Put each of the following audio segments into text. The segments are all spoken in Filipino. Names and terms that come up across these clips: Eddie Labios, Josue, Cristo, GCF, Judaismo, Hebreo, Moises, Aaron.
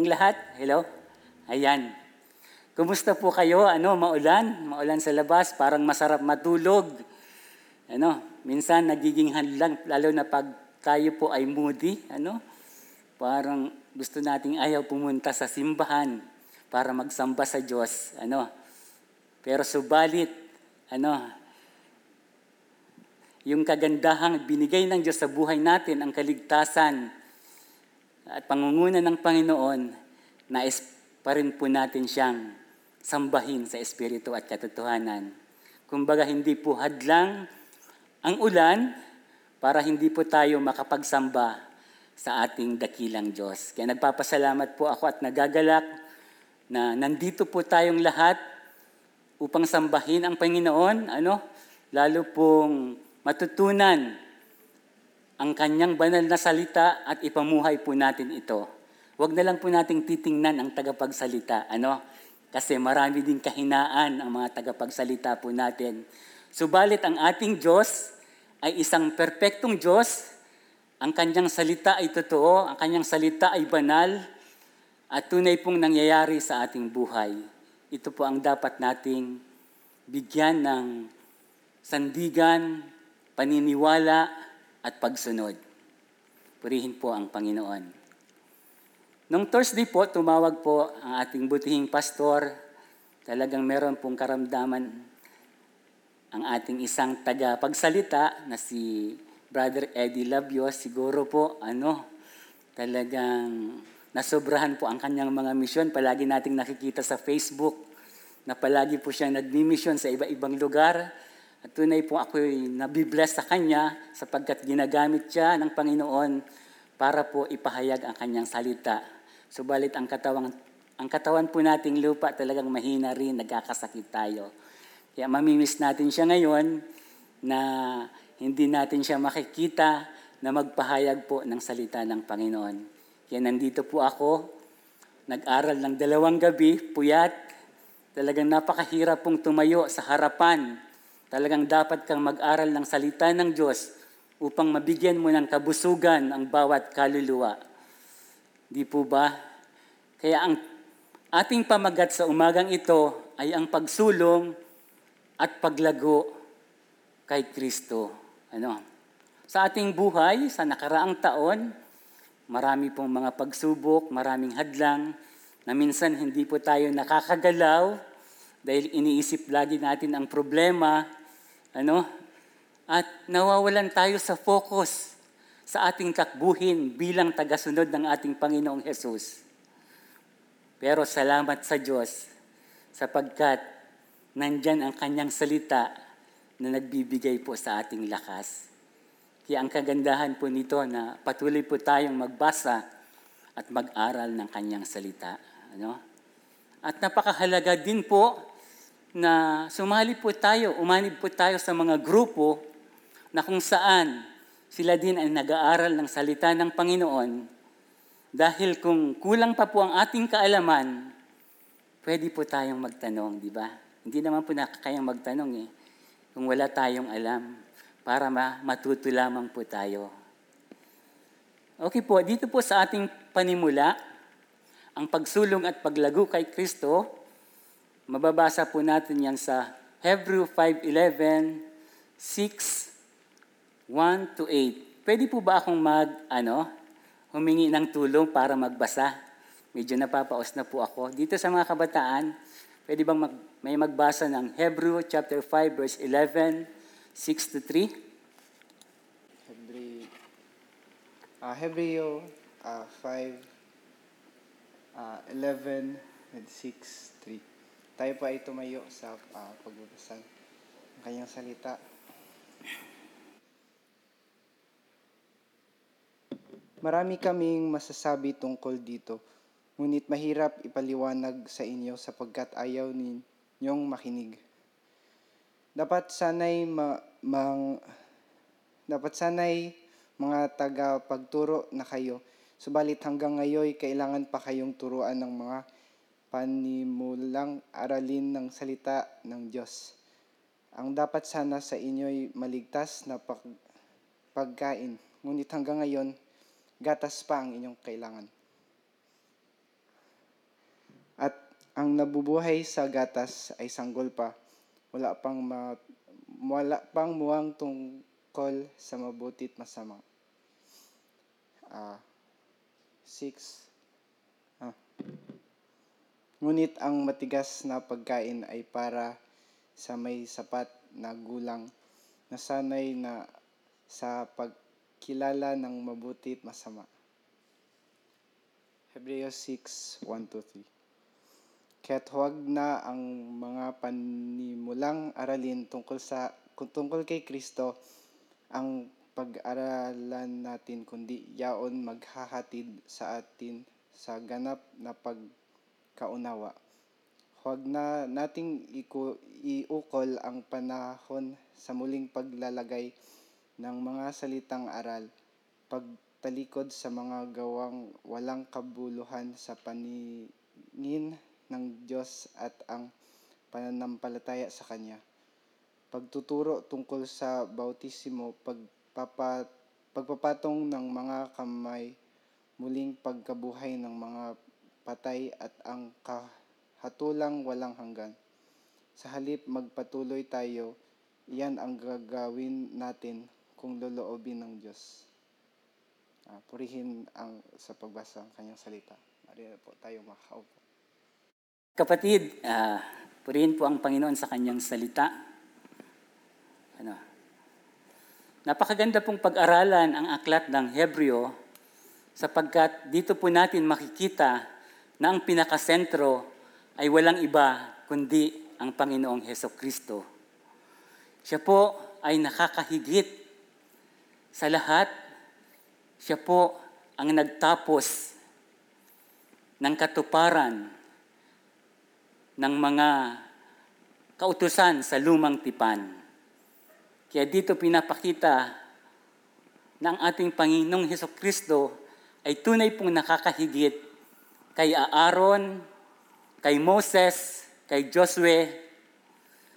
Ang lahat, hello? Ayan. Kumusta po kayo? Maulan? Maulan sa labas, parang masarap matulog. Minsan nagiging hadlang, lalo na pag tayo po ay moody, Parang gusto nating ayaw pumunta sa simbahan para magsamba sa Diyos, Pero subalit, yung kagandahang binigay ng Diyos sa buhay natin, ang kaligtasan at pangunguna ng Panginoon, nais pa rin po natin siyang sambahin sa Espiritu at katotohanan. Kumbaga, hindi po hadlang ang ulan para hindi po tayo makapagsamba sa ating dakilang Diyos. Kaya nagpapasalamat po ako at nagagalak na nandito po tayong lahat upang sambahin ang Panginoon, lalo pong matutunan ang kanyang banal na salita at ipamuhay po natin ito. Huwag na lang po nating titingnan ang tagapagsalita, Kasi marami din kahinaan ang mga tagapagsalita po natin. Subalit ang ating Diyos ay isang perpektong Diyos. Ang kanyang salita ay totoo, ang kanyang salita ay banal, at tunay pong nangyayari sa ating buhay. Ito po ang dapat nating bigyan ng sandigan, paniniwala, at pagsunod. Purihin po ang Panginoon. Noong Thursday po, tumawag po ang ating butihing pastor. Talagang meron pong karamdaman ang ating isang tagapagsalita na si Brother Eddie Labios. Siguro po, talagang nasobrahan po ang kanyang mga misyon. Palagi nating nakikita sa Facebook na palagi po siyang nagmi-misyon sa iba-ibang lugar. At tunay po ako'y nabibless sa kanya sapagkat ginagamit siya ng Panginoon para po ipahayag ang kanyang salita. Subalit ang katawan po nating lupa talagang mahina rin, nagkakasakit tayo. Kaya mamimiss natin siya ngayon na hindi natin siya makikita na magpahayag po ng salita ng Panginoon. Kaya nandito po ako, nag-aral ng 2 gabi, puyat, talagang napakahirap pong tumayo sa harapan. Talagang dapat kang mag-aral ng salita ng Diyos upang mabigyan mo ng kabusugan ang bawat kaluluwa. Di po ba? Kaya ang ating pamagat sa umagang ito ay ang pagsulong at paglago kay Cristo. Sa ating buhay, sa nakaraang taon, marami pong mga pagsubok, maraming hadlang, na minsan hindi po tayo nakakagalaw dahil iniisip lagi natin ang problema, At nawawalan tayo sa focus sa ating takbuhin bilang tagasunod ng ating Panginoong Hesus. Pero salamat sa Diyos sapagkat nandyan ang kanyang salita na nagbibigay po sa ating lakas. Kaya ang kagandahan po nito na patuloy po tayong magbasa at mag-aral ng kanyang salita. At napakahalaga din po na sumali po tayo, umanib po tayo sa mga grupo na kung saan sila din ay nag-aaral ng salita ng Panginoon, dahil kung kulang pa po ang ating kaalaman, pwede po tayong magtanong, di ba? Hindi naman po nakakayang magtanong kung wala tayong alam, para matuto lamang po tayo. Okay po, dito po sa ating panimula, ang pagsulong at paglago kay Kristo, mababasa po natin yan sa Hebreo 5:11, 6:1-8. Pwede po ba akong humingi ng tulong para magbasa? Medyo napapaos na po ako. Dito sa mga kabataan, pwede bang may magbasa ng Hebreo chapter 5 verse 11, 6-3? Hebreo 5:11 and 6:3. Tayo pa ay tumayo sa pagbabasa ng kanyang salita. Marami kaming masasabi tungkol dito, ngunit mahirap ipaliwanag sa inyo sapagkat ayaw ninyong makinig. Dapat sana'y mga tagapagturo na kayo, subalit hanggang ngayon kailangan pa kayong turuan ng mga panimulang aralin ng salita ng Diyos. Ang dapat sana sa inyo'y maligtas na pagkain, ngunit hanggang ngayon, gatas pa ang inyong kailangan. Ang nabubuhay sa gatas ay sanggol pa. Wala pang muwang tungkol sa mabuti't masama. 6. Ngunit ang matigas na pagkain ay para sa may sapat na gulang na sanay na sa pagkilala ng mabuti't masama. Hebreo 6, 1-3. Kaya't huwag na ang mga panimulang aralin tungkol kay Cristo ang pag-aralan natin, kundi yaon maghahatid sa atin sa ganap na pagkaunawa. Huwag na nating iukol ang panahon sa muling paglalagay ng mga salitang aral, pagtalikod sa mga gawang walang kabuluhan sa paningin ng Diyos at ang pananampalataya sa Kanya. Pagtuturo tungkol sa bautismo, pagpapatong ng mga kamay, muling pagkabuhay ng mga patay at ang kahatulang walang hanggan. Sa halip magpatuloy tayo, iyan ang gagawin natin kung loloobin ng Diyos. Purihin sa pagbasa ng Kanyang salita. Mariyan po tayo makaupo. Kapatid, purihin po ang Panginoon sa Kanyang salita. Napakaganda pong pag-aralan ang aklat ng Hebreo sapagkat dito po natin makikita na ang pinakasentro ay walang iba kundi ang Panginoong Hesukristo. Siya po ay nakakahigit sa lahat. Siya po ang nagtapos ng katuparan ng mga kautusan sa lumang tipan. Kaya dito pinapakita na ang ating Panginoong Hesukristo ay tunay pong nakakahigit kay Aaron, kay Moises, kay Josue,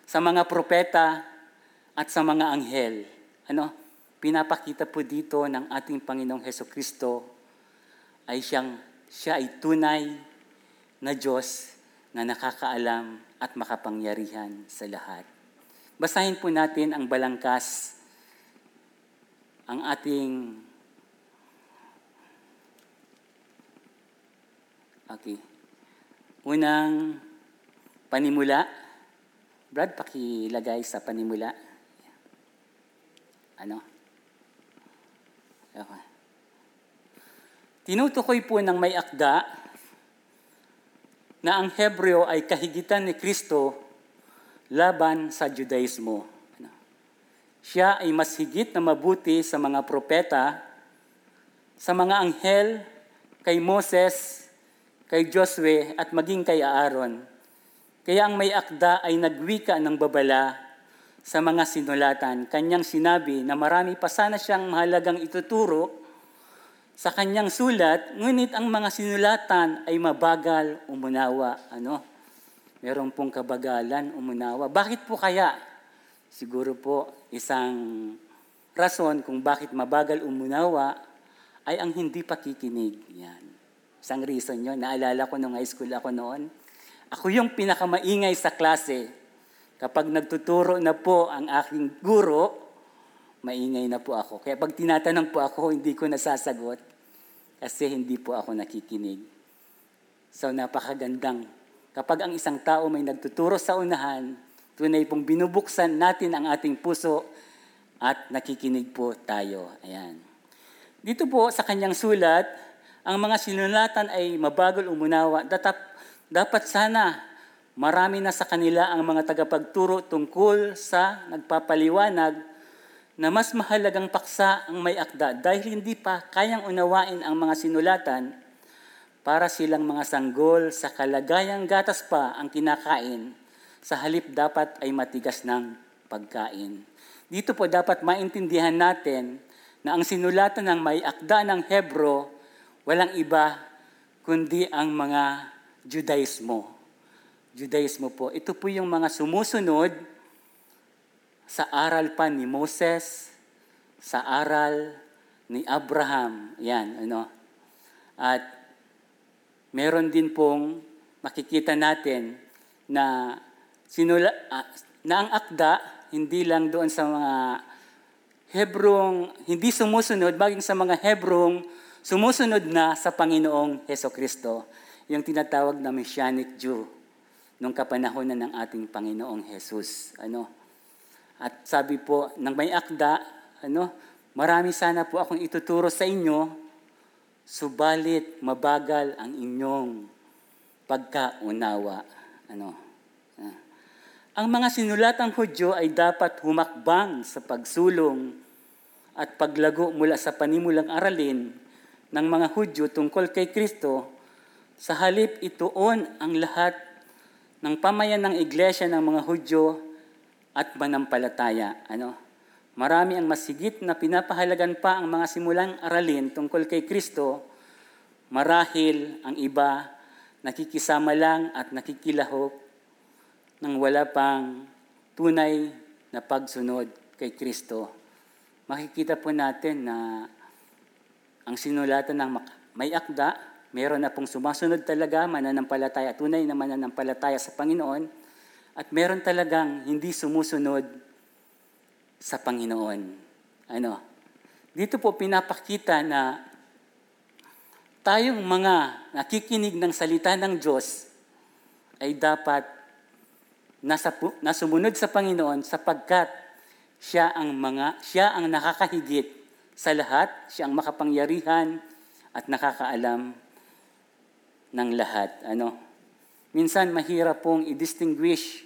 sa mga propeta at sa mga anghel. Pinapakita po dito ng ating Panginoong Hesukristo ay siya ay tunay na Diyos na nakakaalam at makapangyarihan sa lahat. Basahin po natin ang balangkas, ang ating... Okay. Unang panimula. Brad, pakilagay sa panimula. Okay. Tinutukoy po ng may akda na ang Hebreo ay kahigitan ni Cristo laban sa Judaismo. Siya ay mas higit na mabuti sa mga propeta, sa mga anghel, kay Moses, kay Josue, at maging kay Aaron. Kaya ang may akda ay nagwika ng babala sa mga sinulatan. Kanyang sinabi na marami pa sana siyang mahalagang ituturo sa kanyang sulat, ngunit ang mga sinulatan ay mabagal umunawa. Meron pong kabagalan umunawa. Bakit po kaya? Siguro po isang rason kung bakit mabagal umunawa ay ang hindi pakikinig. Yan. Isang reason yun. Naalala ko nung high school ako noon. Ako yung pinakamaingay sa klase. Kapag nagtuturo na po ang aking guro, maingay na po ako. Kaya pag tinatanong po ako, hindi ko nasasagot kasi hindi po ako nakikinig. So napakagandang kapag ang isang tao may nagtuturo sa unahan, tunay pong binubuksan natin ang ating puso at nakikinig po tayo. Ayan. Dito po sa kanyang sulat, ang mga sinulatan ay mabagal umunawa. Dapat sana marami na sa kanila ang mga tagapagturo tungkol sa nagpapaliwanag na mas mahalagang paksa ang may akda dahil hindi pa kayang unawain ang mga sinulatan para silang mga sanggol sa kalagayang gatas pa ang kinakain. Sa halip dapat ay matigas ng pagkain. Dito po dapat maintindihan natin na ang sinulatan ng may akda ng Hebreo walang iba kundi ang mga Judaismo. Judaismo po. Ito po yung mga sumusunod sa aral pa ni Moses, sa aral ni Abraham. Yan, At meron din pong makikita natin na na ang akda hindi lang doon sa mga Hebreong hindi sumusunod, maging sa mga Hebreong sumusunod na sa Panginoong Jesucristo, yung tinatawag na Messianic Jew nung kapanahonan ng ating Panginoong Jesus. At sabi po ng may akda, marami sana po akong ituturo sa inyo, subalit mabagal ang inyong pagkaunawa. Ang mga sinulatang Hudyo ay dapat humakbang sa pagsulong at paglago mula sa panimulang aralin ng mga Hudyo tungkol kay Kristo. Sa halip, ituon ang lahat ng pamayan ng iglesia ng mga Hudyo at manampalataya. Marami ang masigit na pinapahalagan pa ang mga simulang aralin tungkol kay Kristo, marahil ang iba nakikisama lang at nakikilahok nang wala pang tunay na pagsunod kay Kristo. Makikita po natin na ang sinulatan ng may akda, meron na pong sumasunod talaga, mananampalataya, tunay na mananampalataya sa Panginoon, at meron talagang hindi sumusunod sa Panginoon. Dito po pinapakita na tayong mga nakikinig ng salita ng Diyos ay dapat nasumunod sa Panginoon sapagkat siya ang nakakahigit sa lahat, siya ang makapangyarihan at nakakaalam ng lahat. Minsan mahirap pong i-distinguish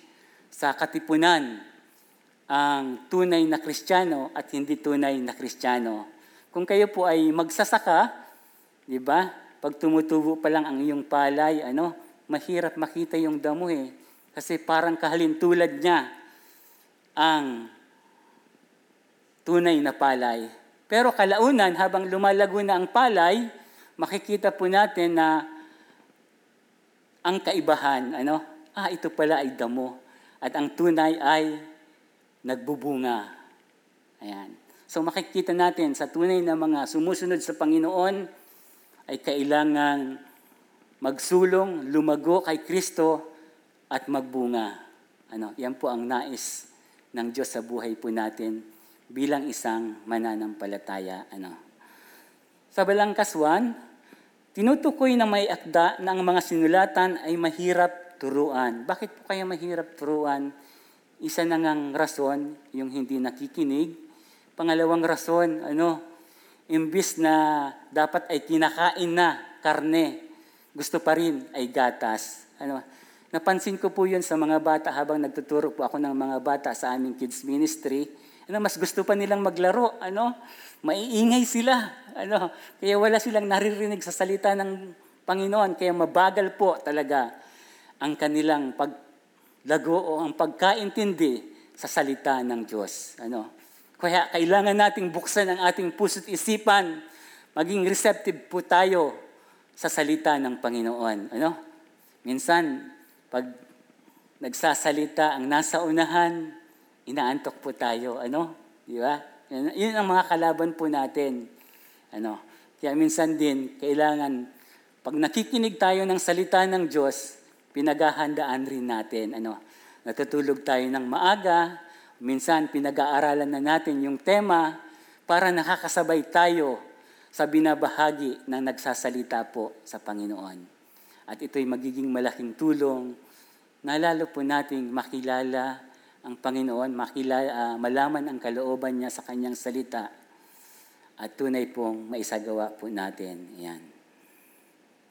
sa katipunan ang tunay na Kristiyano at hindi tunay na Kristiyano. Kung kayo po ay magsasaka, di ba? Pag tumutubo pa lang ang iyong palay, mahirap makita yung damo kasi parang kahalintulad niya ang tunay na palay. Pero kalaunan, habang lumalago na ang palay, makikita po natin na ang kaibahan, ito pala ay damo at ang tunay ay nagbubunga. Ayan. So makikita natin sa tunay na mga sumusunod sa Panginoon ay kailangan magsulong, lumago kay Kristo, at magbunga. Yan po ang nais ng Diyos sa buhay po natin bilang isang mananampalataya. Sa balangkaswan, tinutukoy ng may akda na ang mga sinulatan ay mahirap turuan. Bakit po kaya mahirap turuan? Isa na ngang rason, yung hindi nakikinig. Pangalawang rason, imbis na dapat ay kinakain na karne, gusto pa rin ay gatas. Napansin ko po yun sa mga bata habang nagtuturo po ako ng mga bata sa aming kids ministry. Mas gusto pa nilang maglaro, maiingay sila, kaya wala silang naririnig sa salita ng Panginoon, kaya mabagal po talaga ang kanilang paglago o ang pagkaintindi sa salita ng Diyos. Kaya kailangan nating buksan ang ating puso't isipan, maging receptive po tayo sa salita ng Panginoon. Minsan, pag nagsasalita ang nasa unahan, inaantok po tayo, Di ba? Yun ang mga kalaban po natin. Kaya minsan din, kailangan, pag nakikinig tayo ng salita ng Diyos, pinaghahandaan rin natin, Natutulog tayo ng maaga, minsan pinag-aaralan na natin yung tema para nakakasabay tayo sa binabahagi ng nagsasalita po sa Panginoon. At ito'y magiging malaking tulong na lalo po nating makilala ang Panginoon, malaman ang kalooban niya sa kanyang salita at tunay pong maisagawa po natin. Ayan.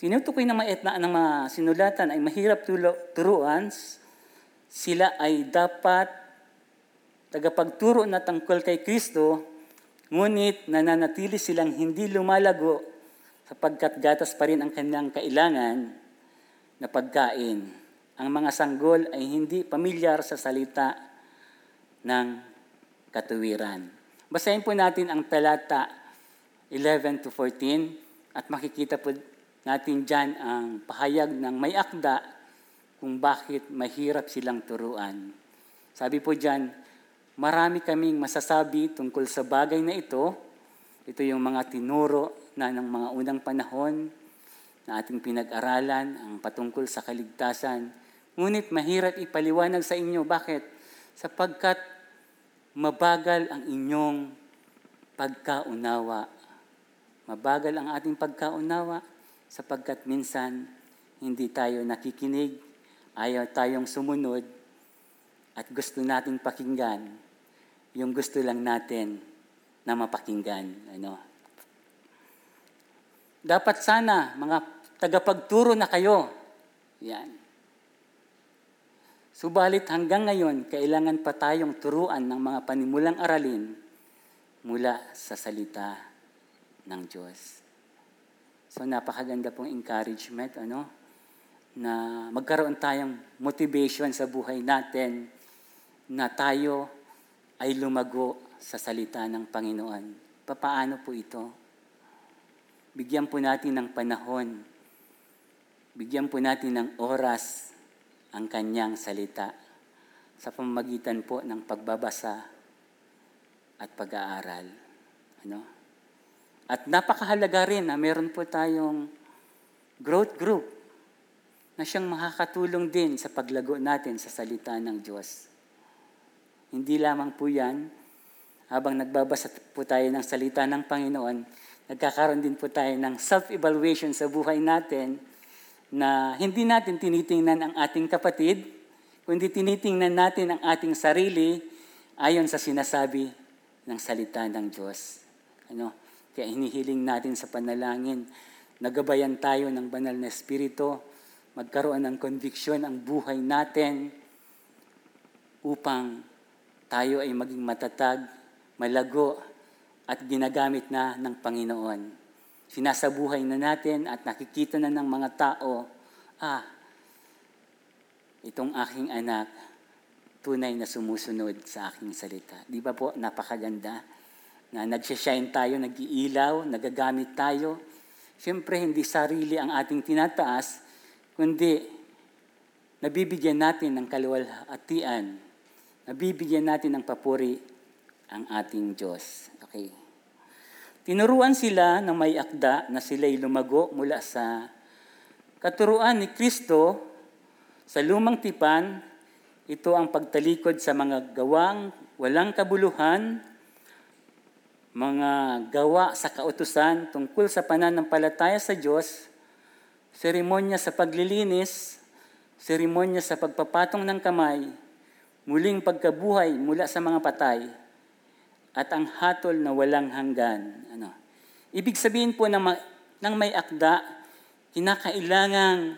Tinutukoy ng mga sinulatan ay mahirap turuan, sila ay dapat tagapagturo na tungkol kay Kristo, ngunit nananatili silang hindi lumalago sapagkat gatas pa rin ang kanilang kailangan na pagkain. Ang mga sanggol ay hindi pamilyar sa salita ng katuwiran. Basahin po natin ang talata 11 to 14 at makikita po natin dyan ang pahayag ng may akda kung bakit mahirap silang turuan. Sabi po dyan, marami kaming masasabi tungkol sa bagay na ito. Ito yung mga tinuro na ng mga unang panahon na ating pinag-aralan ang patungkol sa kaligtasan. Ngunit mahirap ipaliwanag sa inyo. Bakit? Sapagkat mabagal ang inyong pagkaunawa. Mabagal ang ating pagkaunawa sapagkat minsan hindi tayo nakikinig, ayaw tayong sumunod at gusto nating pakinggan yung gusto lang natin na mapakinggan. Dapat sana, mga tagapagturo na kayo. Yan. Subalit hanggang ngayon, kailangan pa tayong turuan ng mga panimulang aralin mula sa salita ng Diyos. So napakaganda pong encouragement, na magkaroon tayong motivation sa buhay natin na tayo ay lumago sa salita ng Panginoon. Paano po ito? Bigyan po natin ng panahon. Bigyan po natin ng oras ang kanyang salita sa pamamagitan po ng pagbabasa at pag-aaral. At napakahalaga rin na meron po tayong growth group na siyang makakatulong din sa paglago natin sa salita ng Diyos. Hindi lamang po yan, habang nagbabasa po tayo ng salita ng Panginoon, nagkakaroon din po tayo ng self-evaluation sa buhay natin na hindi natin tinitingnan ang ating kapatid, kundi tinitingnan natin ang ating sarili ayon sa sinasabi ng salita ng Diyos. Kaya hinihiling natin sa panalangin, nagabayan tayo ng banal na espiritu, magkaroon ng conviction ang buhay natin upang tayo ay maging matatag, malago, at ginagamit na ng Panginoon. Sinasabuhay na natin at nakikita na ng mga tao, itong aking anak, tunay na sumusunod sa aking salita. Di ba po, napakaganda na nagsishine tayo, nag-iilaw, nagagamit tayo. Siyempre, hindi sarili ang ating tinataas, kundi nabibigyan natin ng kaluwalhatian, nabibigyan natin ng papuri ang ating Diyos. Okay. Tinuruan sila ng may akda na sila'y lumago mula sa katuruan ni Cristo sa lumang tipan. Ito ang pagtalikod sa mga gawang walang kabuluhan, mga gawa sa kautusan tungkol sa pananampalataya sa Diyos, seremonya sa paglilinis, seremonya sa pagpapatong ng kamay, muling pagkabuhay mula sa mga patay, at ang hatol na walang hanggan. Ibig sabihin po ng may akda, kinakailangang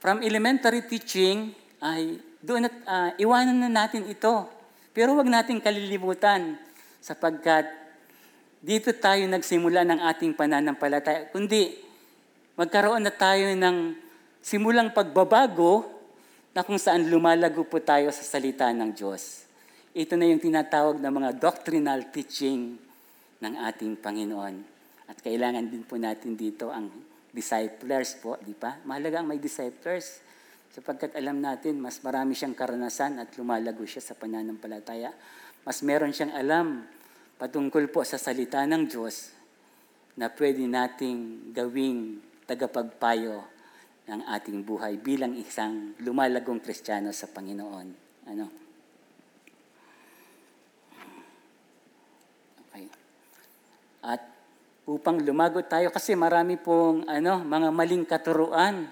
from elementary teaching, ay doon at iwanan na natin ito. Pero wag nating kalilimutan sapagkat dito tayo nagsimula ng ating pananampalataya. Kundi magkaroon na tayo ng simulang pagbabago na kung saan lumalago po tayo sa salita ng Diyos. Ito na yung tinatawag na mga doctrinal teaching ng ating Panginoon. At kailangan din po natin dito ang disciples po, di ba? Mahalaga ang may disciples sapagkat alam natin mas marami siyang karanasan at lumalago siya sa pananampalataya. Mas meron siyang alam patungkol po sa salita ng Diyos na pwede nating gawing tagapagpayo ng ating buhay bilang isang lumalagong Kristiyano sa Panginoon. At upang lumago tayo kasi marami pong mga maling katuruan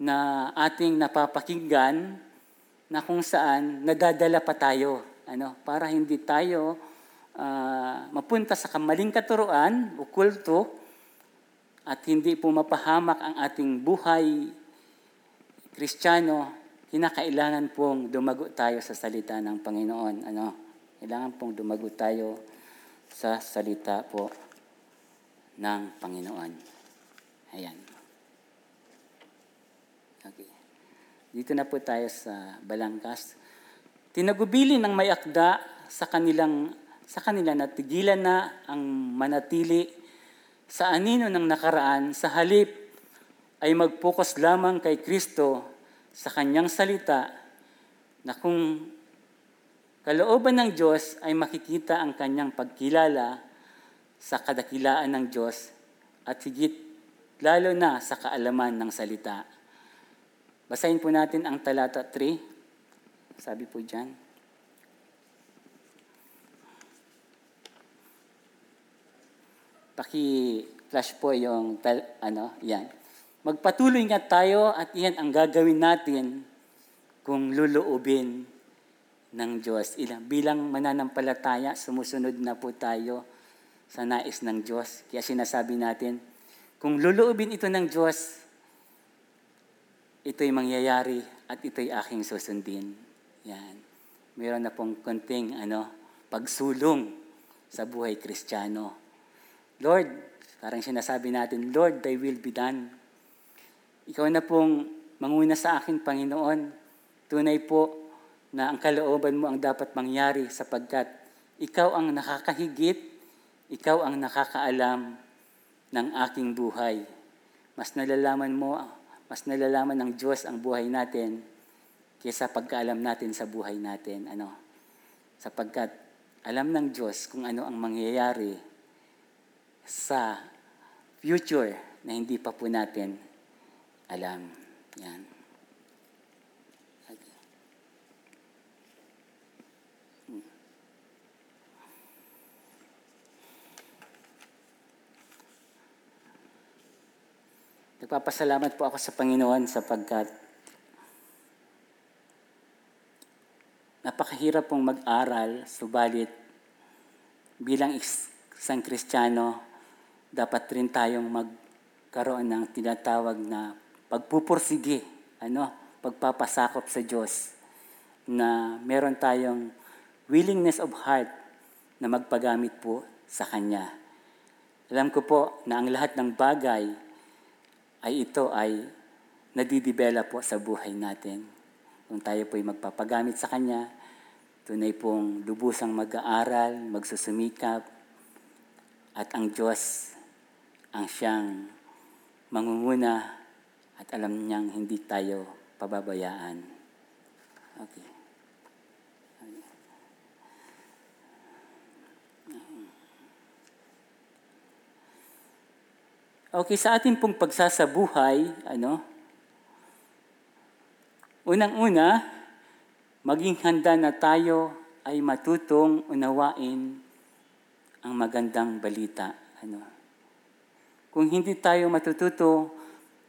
na ating napapakinggan na kung saan nadadala pa tayo para hindi tayo mapunta sa maling katuruan o kulto at hindi po mapahamak ang ating buhay Kristiyano. Kinakailangan pong dumago tayo sa salita ng Panginoon. Kailangan pong dumago tayo sa salita po ng Panginoon. Ayan. Okay. Dito na po tayo sa balangkas. Tinagubili ng may akda sa kanila natigilan na ang manatili sa anino ng nakaraan, sa halip ay mag-focus lamang kay Kristo sa kanyang salita na kung kalooban ng Diyos ay makikita ang kanyang pagkilala sa kadakilaan ng Diyos at higit lalo na sa kaalaman ng salita. Basahin po natin ang talata 3. Sabi po dyan. Paki-flash po yung yan. Magpatuloy nga tayo at iyan ang gagawin natin kung luluubin ng Diyos. Bilang mananampalataya, sumusunod na po tayo sa nais ng Diyos. Kaya sinasabi natin, kung luluubin ito ng Diyos, ito'y mangyayari at ito'y aking susundin. Yan. Mayroon na pong konting pagsulong sa buhay Kristiyano. Lord, parang sinasabi natin, Lord, thy will be done. Ikaw na pong manguna sa akin, Panginoon. Tunay po na ang kalooban mo ang dapat mangyari sapagkat ikaw ang nakakahigit, ikaw ang nakakaalam ng aking buhay. Mas nalalaman ng Diyos ang buhay natin kaysa pagkaalam natin sa buhay natin. Sapagkat alam ng Diyos kung ano ang mangyayari sa future na hindi pa po natin alam. Yan. Nagpapasalamat po ako sa Panginoon sapagkat napakahirap pong mag-aral, subalit bilang isang Kristiyano, dapat rin tayong magkaroon ng tinatawag na pagpupursige, pagpapasakop sa Diyos, na meron tayong willingness of heart na magpagamit po sa Kanya. Alam ko po na ang lahat ng bagay ay ito ay nadidevelop po sa buhay natin. Kung tayo po'y magpapagamit sa Kanya, tunay pong lubusang mag-aaral, magsusumikap, at ang Diyos ang siyang mangunguna at alam niyang hindi tayo pababayaan. Okay. Okay, sa ating pong pagsasabuhay, unang-una, maging handa na tayo ay matutong unawain ang magandang balita. Kung hindi tayo matututo,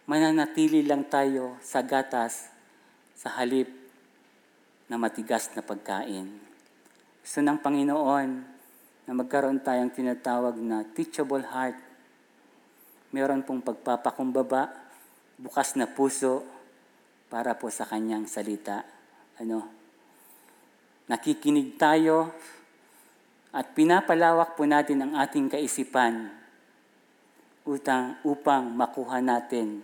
mananatili lang tayo sa gatas sa halip na matigas na pagkain. Gusto ng Panginoon na magkaroon tayong tinatawag na teachable heart. Meron pong pagpapakumbaba, bukas na puso para po sa Kanyang salita. Nakikinig tayo at pinapalawak po natin ang ating kaisipan upang makuha natin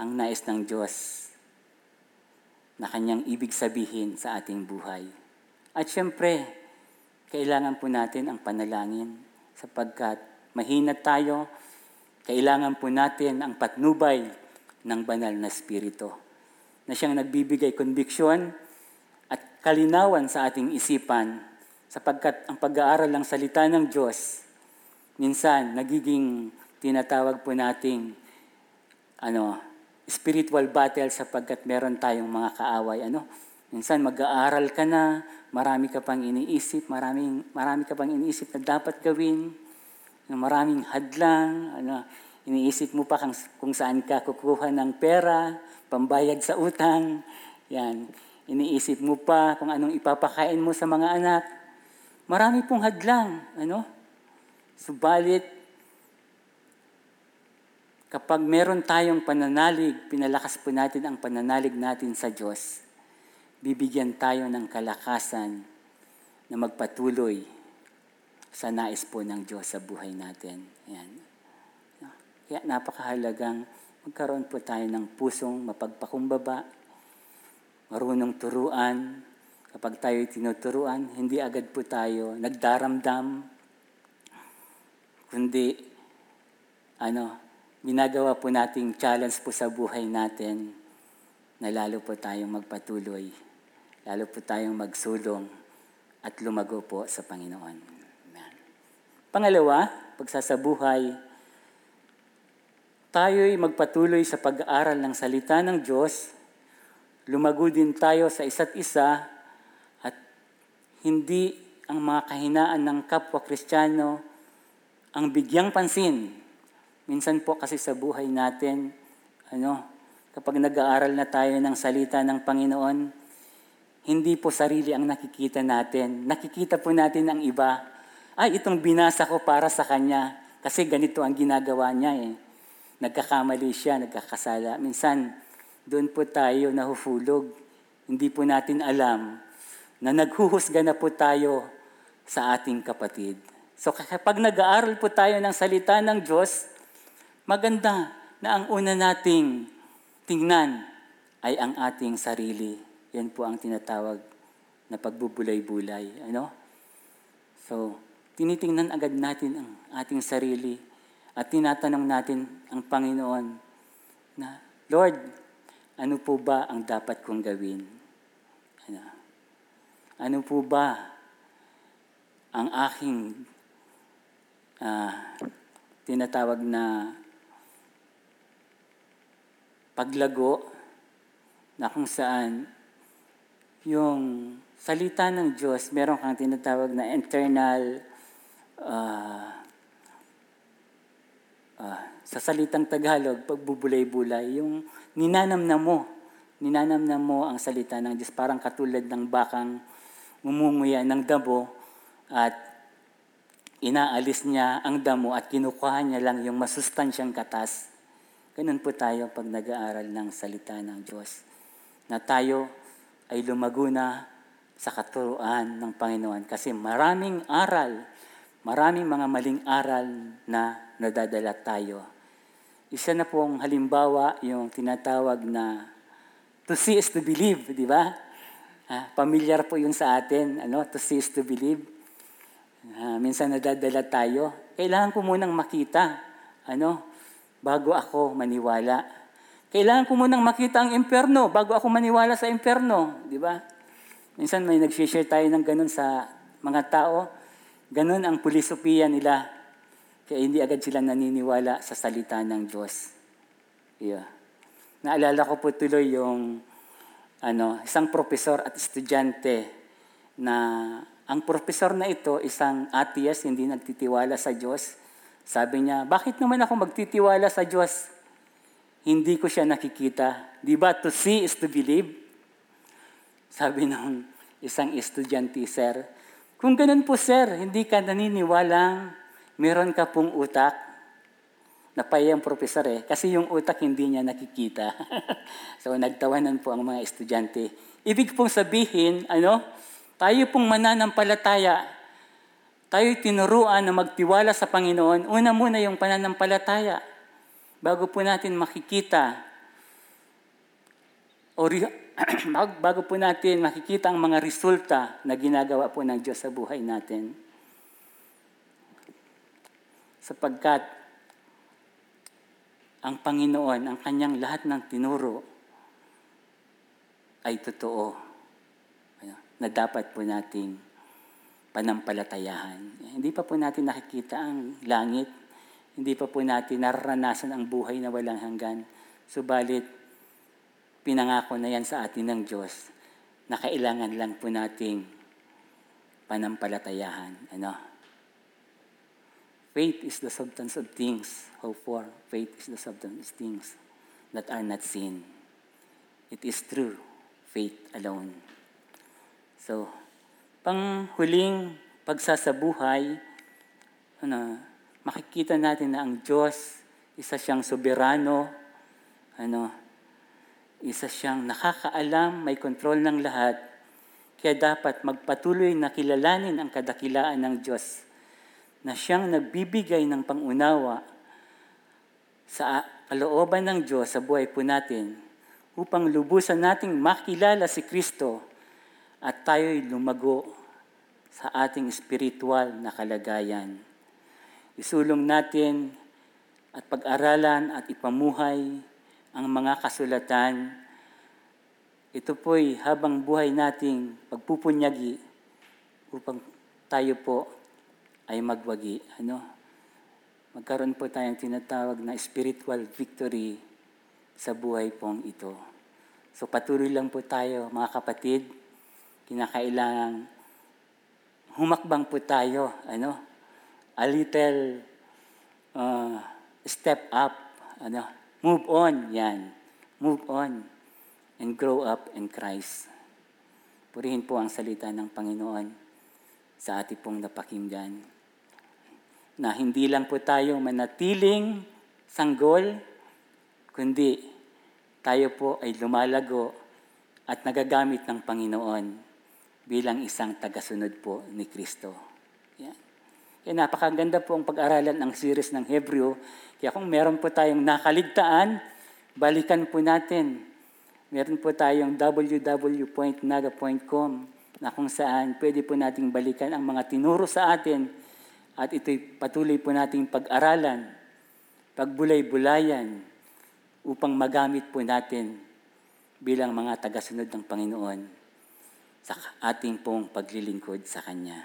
ang nais ng Diyos na Kanyang ibig sabihin sa ating buhay. At syempre, kailangan po natin ang panalangin sapagkat mahina tayo. Kailangan po natin ang patnubay ng banal na Espiritu na siyang nagbibigay conviction at kalinawan sa ating isipan sapagkat ang pag-aaral ng salita ng Diyos minsan nagiging tinatawag po nating spiritual battle sapagkat meron tayong mga kaaway. Minsan mag-aaral ka na, marami ka pang iniisip na dapat gawin, na maraming hadlang, iniisip mo pa kung saan ka kukuha ng pera, pambayad sa utang, yan. Iniisip mo pa kung anong ipapakain mo sa mga anak. Marami pong hadlang, Subalit, kapag meron tayong pananalig, pinalakas po natin ang pananalig natin sa Diyos, bibigyan tayo ng kalakasan na magpatuloy sa nais po ng Diyos sa buhay natin. Ayan. Kaya napakahalagang magkaroon po tayo ng pusong mapagpakumbaba, marunong turuan. Kapag tayo'y tinuturuan, hindi agad po tayo nagdaramdam, kundi ginagawa po nating challenge po sa buhay natin na lalo po tayong magpatuloy, lalo po tayong magsulong at lumago po sa Panginoon. Pangalawa, pagsasabuhay, tayo'y magpatuloy sa pag-aaral ng salita ng Diyos, lumago din tayo sa isa't isa, at hindi ang mga kahinaan ng kapwa-Kristiyano ang bigyang pansin. Minsan po kasi sa buhay natin, kapag nag-aaral na tayo ng salita ng Panginoon, hindi po sarili ang nakikita natin. Nakikita po natin ang iba. Ay, itong binasa ko para sa kanya kasi ganito ang ginagawa niya eh. Nagkakamali siya, nagkakasala. Minsan, doon po tayo nahuhulog. Hindi po natin alam na naghuhusga na po tayo sa ating kapatid. So kapag nag-aaral po tayo ng salita ng Diyos, maganda na ang una nating tingnan ay ang ating sarili. Yan po ang tinatawag na pagbubulay-bulay. So, tinitingnan agad natin ang ating sarili at tinatanong natin ang Panginoon na, Lord, ano po ba ang dapat kong gawin? Ano po ba ang aking tinatawag na paglago na kung saan yung salita ng Diyos, meron kang tinatawag na internal, sa salitang Tagalog, pagbubulay-bulay, yung ninanamnam mo ang salita ng Diyos, parang katulad ng bakang mumunguya ng damo at inaalis niya ang damo at kinukuha niya lang yung masustansyang katas. Ganun po tayo pag nag-aaral ng salita ng Diyos, na tayo ay lumago na sa katuruan ng Panginoon. Kasi maraming mga maling aral na nadadala tayo. Isa na pong halimbawa yung tinatawag na to see is to believe, di ba? Pamilyar po yun sa atin, to see is to believe. Minsan nadadala tayo. Kailangan ko munang makita, bago ako maniwala. Kailangan ko munang makita ang impyerno bago ako maniwala sa impyerno, di ba? Minsan may nag-share tayo ng ganun sa mga tao. Ganun ang pulisopiya nila. Kaya hindi agad sila naniniwala sa salita ng Diyos. Yeah. Naalala ko po tuloy yung isang profesor at estudyante na ang profesor na ito, isang atheist, hindi nagtitiwala sa Diyos. Sabi niya, bakit naman ako magtitiwala sa Diyos? Hindi ko siya nakikita. Di ba, to see is to believe? Sabi ng isang estudyante, sir, kung ganun po sir, hindi ka naniniwalang meron ka pong utak. Napaya ang professor kasi yung utak hindi niya nakikita. So nagtawanan po ang mga estudyante. Ibig pong sabihin, tayo pong mananampalataya, tayo'y tinuruan na magtiwala sa Panginoon, una muna yung pananampalataya. Bago po natin makikita bago po natin makikita ang mga resulta na ginagawa po ng Diyos sa buhay natin. Sapagkat ang Panginoon, ang kanyang lahat ng tinuro ay totoo na dapat po nating panampalatayahan. Hindi pa po natin nakikita ang langit. Hindi pa po natin naranasan ang buhay na walang hanggan. Subalit, pinangako na yan sa atin ng Diyos na kailangan lang po nating panampalatayahan. Faith is the substance of things hoped for. Faith is the substance of things that are not seen. It is true. Faith alone. So, panghuling pagsasabuhay, makikita natin na ang Diyos, isa siyang soberano, isa siyang nakakaalam, may kontrol ng lahat. Kaya dapat magpatuloy na kilalanin ang kadakilaan ng Diyos na siyang nagbibigay ng pangunawa sa kalooban ng Diyos sa buhay po natin upang lubusan nating makilala si Cristo at tayo'y lumago sa ating spiritual na kalagayan. Isulong natin at pag-aralan at ipamuhay ang mga kasulatan. Ito po'y habang buhay nating pagpupunyagi upang tayo po ay magwagi. magkaroon po tayong tinatawag na spiritual victory sa buhay pong ito. So patuloy lang po tayo, mga kapatid, kinakailangan humakbang po tayo, a little step up, move on, yan, move on, and grow up in Christ. Purihin po ang salita ng Panginoon sa ating pong napakinggan, na hindi lang po tayo manatiling sanggol, kundi tayo po ay lumalago at nagagamit ng Panginoon bilang isang tagasunod po ni Cristo. Yan. Kaya napakaganda po ang pag-aralan ng series ng Hebreo. Kaya kung meron po tayong nakaligtaan, balikan po natin. Meron po tayong www.naga.com na kung saan pwede po nating balikan ang mga tinuro sa atin at ito'y patuloy po nating pag-aralan, pagbulay-bulayan, upang magamit po natin bilang mga tagasunod ng Panginoon sa ating pong paglilingkod sa Kanya.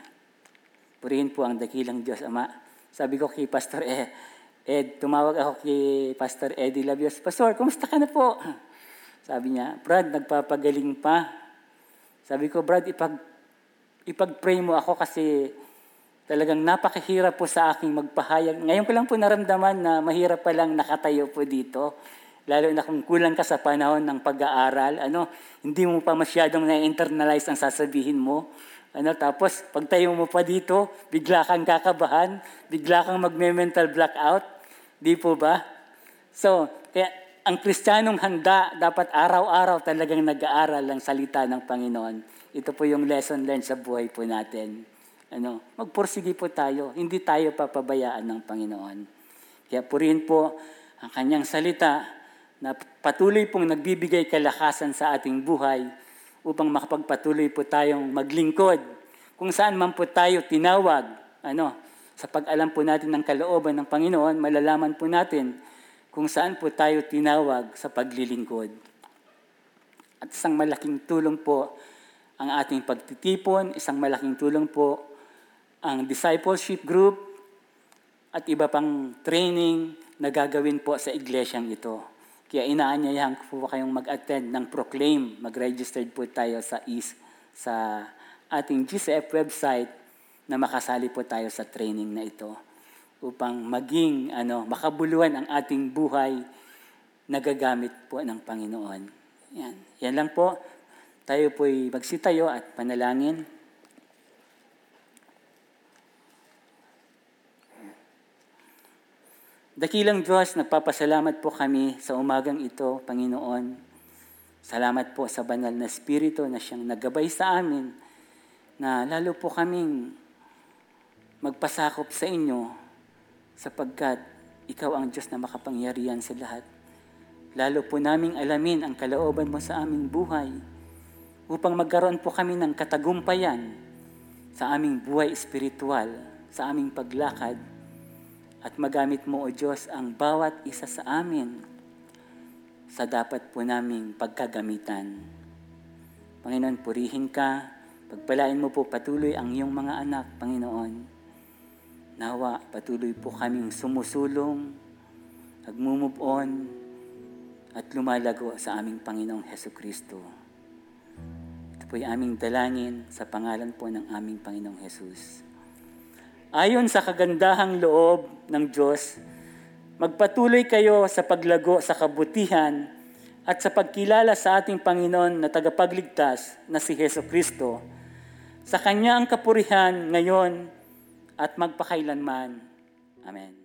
Purihin po ang dakilang Diyos, Ama. Sabi ko kay Pastor Ed, tumawag ako kay Pastor Eddie Labios, Pastor, kumusta ka na po? Sabi niya, Brad, nagpapagaling pa. Sabi ko, Brad, ipag-pray mo ako kasi talagang napakahirap po sa aking magpahayag. Ngayon ko lang po naramdaman na mahirap pa lang nakatayo po dito. Lalo na kung kulang ka sa panahon ng pag-aaral, hindi mo pa masyadong na-internalize ang sasabihin mo. Tapos, pagtayo mo pa dito, bigla kang kakabahan, bigla kang magme-mental blackout. Di po ba? So, kaya ang Kristiyanong handa, dapat araw-araw talagang nag-aaral ng salita ng Panginoon. Ito po yung lesson learned sa buhay po natin. Magpursige po tayo, hindi tayo papabayaan ng Panginoon. Kaya purihin po ang Kanyang salita na patuloy pong nagbibigay kalakasan sa ating buhay upang makapagpatuloy po tayong maglingkod kung saan man po tayo tinawag. Sa pag-alam po natin ng kalooban ng Panginoon, malalaman po natin kung saan po tayo tinawag sa paglilingkod. At isang malaking tulong po ang ating pagtitipon, isang malaking tulong po ang discipleship group at iba pang training na gagawin po sa iglesyang ito. Kaya inaanyayahan ko po kayong mag-attend ng Proclaim. Mag-registered po tayo sa ating GCF website na makasali po tayo sa training na ito upang maging makabuluhan ang ating buhay na gagamit po ng Panginoon. Yan lang po. Tayo po'y magsitayo at panalangin. Dakilang Diyos, nagpapasalamat po kami sa umagang ito, Panginoon. Salamat po sa banal na Espiritu na siyang naggabay sa amin, na lalo po kaming magpasakop sa inyo sapagkat Ikaw ang Diyos na makapangyarihan sa lahat. Lalo po naming alamin ang kalooban mo sa aming buhay upang magkaroon po kami ng katagumpayan sa aming buhay espiritual, sa aming paglakad, at magamit mo, O Diyos, ang bawat isa sa amin sa dapat po naming pagkagamitan. Panginoon, purihin ka. Pagpalain mo po patuloy ang iyong mga anak, Panginoon. Nawa, patuloy po kaming sumusulong, nag-move on, at lumalago sa aming Panginoong Jesucristo. Ito po'y aming dalangin sa pangalan po ng aming Panginoong Jesus. Ayon sa kagandahang loob ng Diyos, magpatuloy kayo sa paglago sa kabutihan at sa pagkilala sa ating Panginoon na tagapagligtas na si Jesucristo. Sa Kanya ang kapurihan ngayon at magpakailanman. Amen.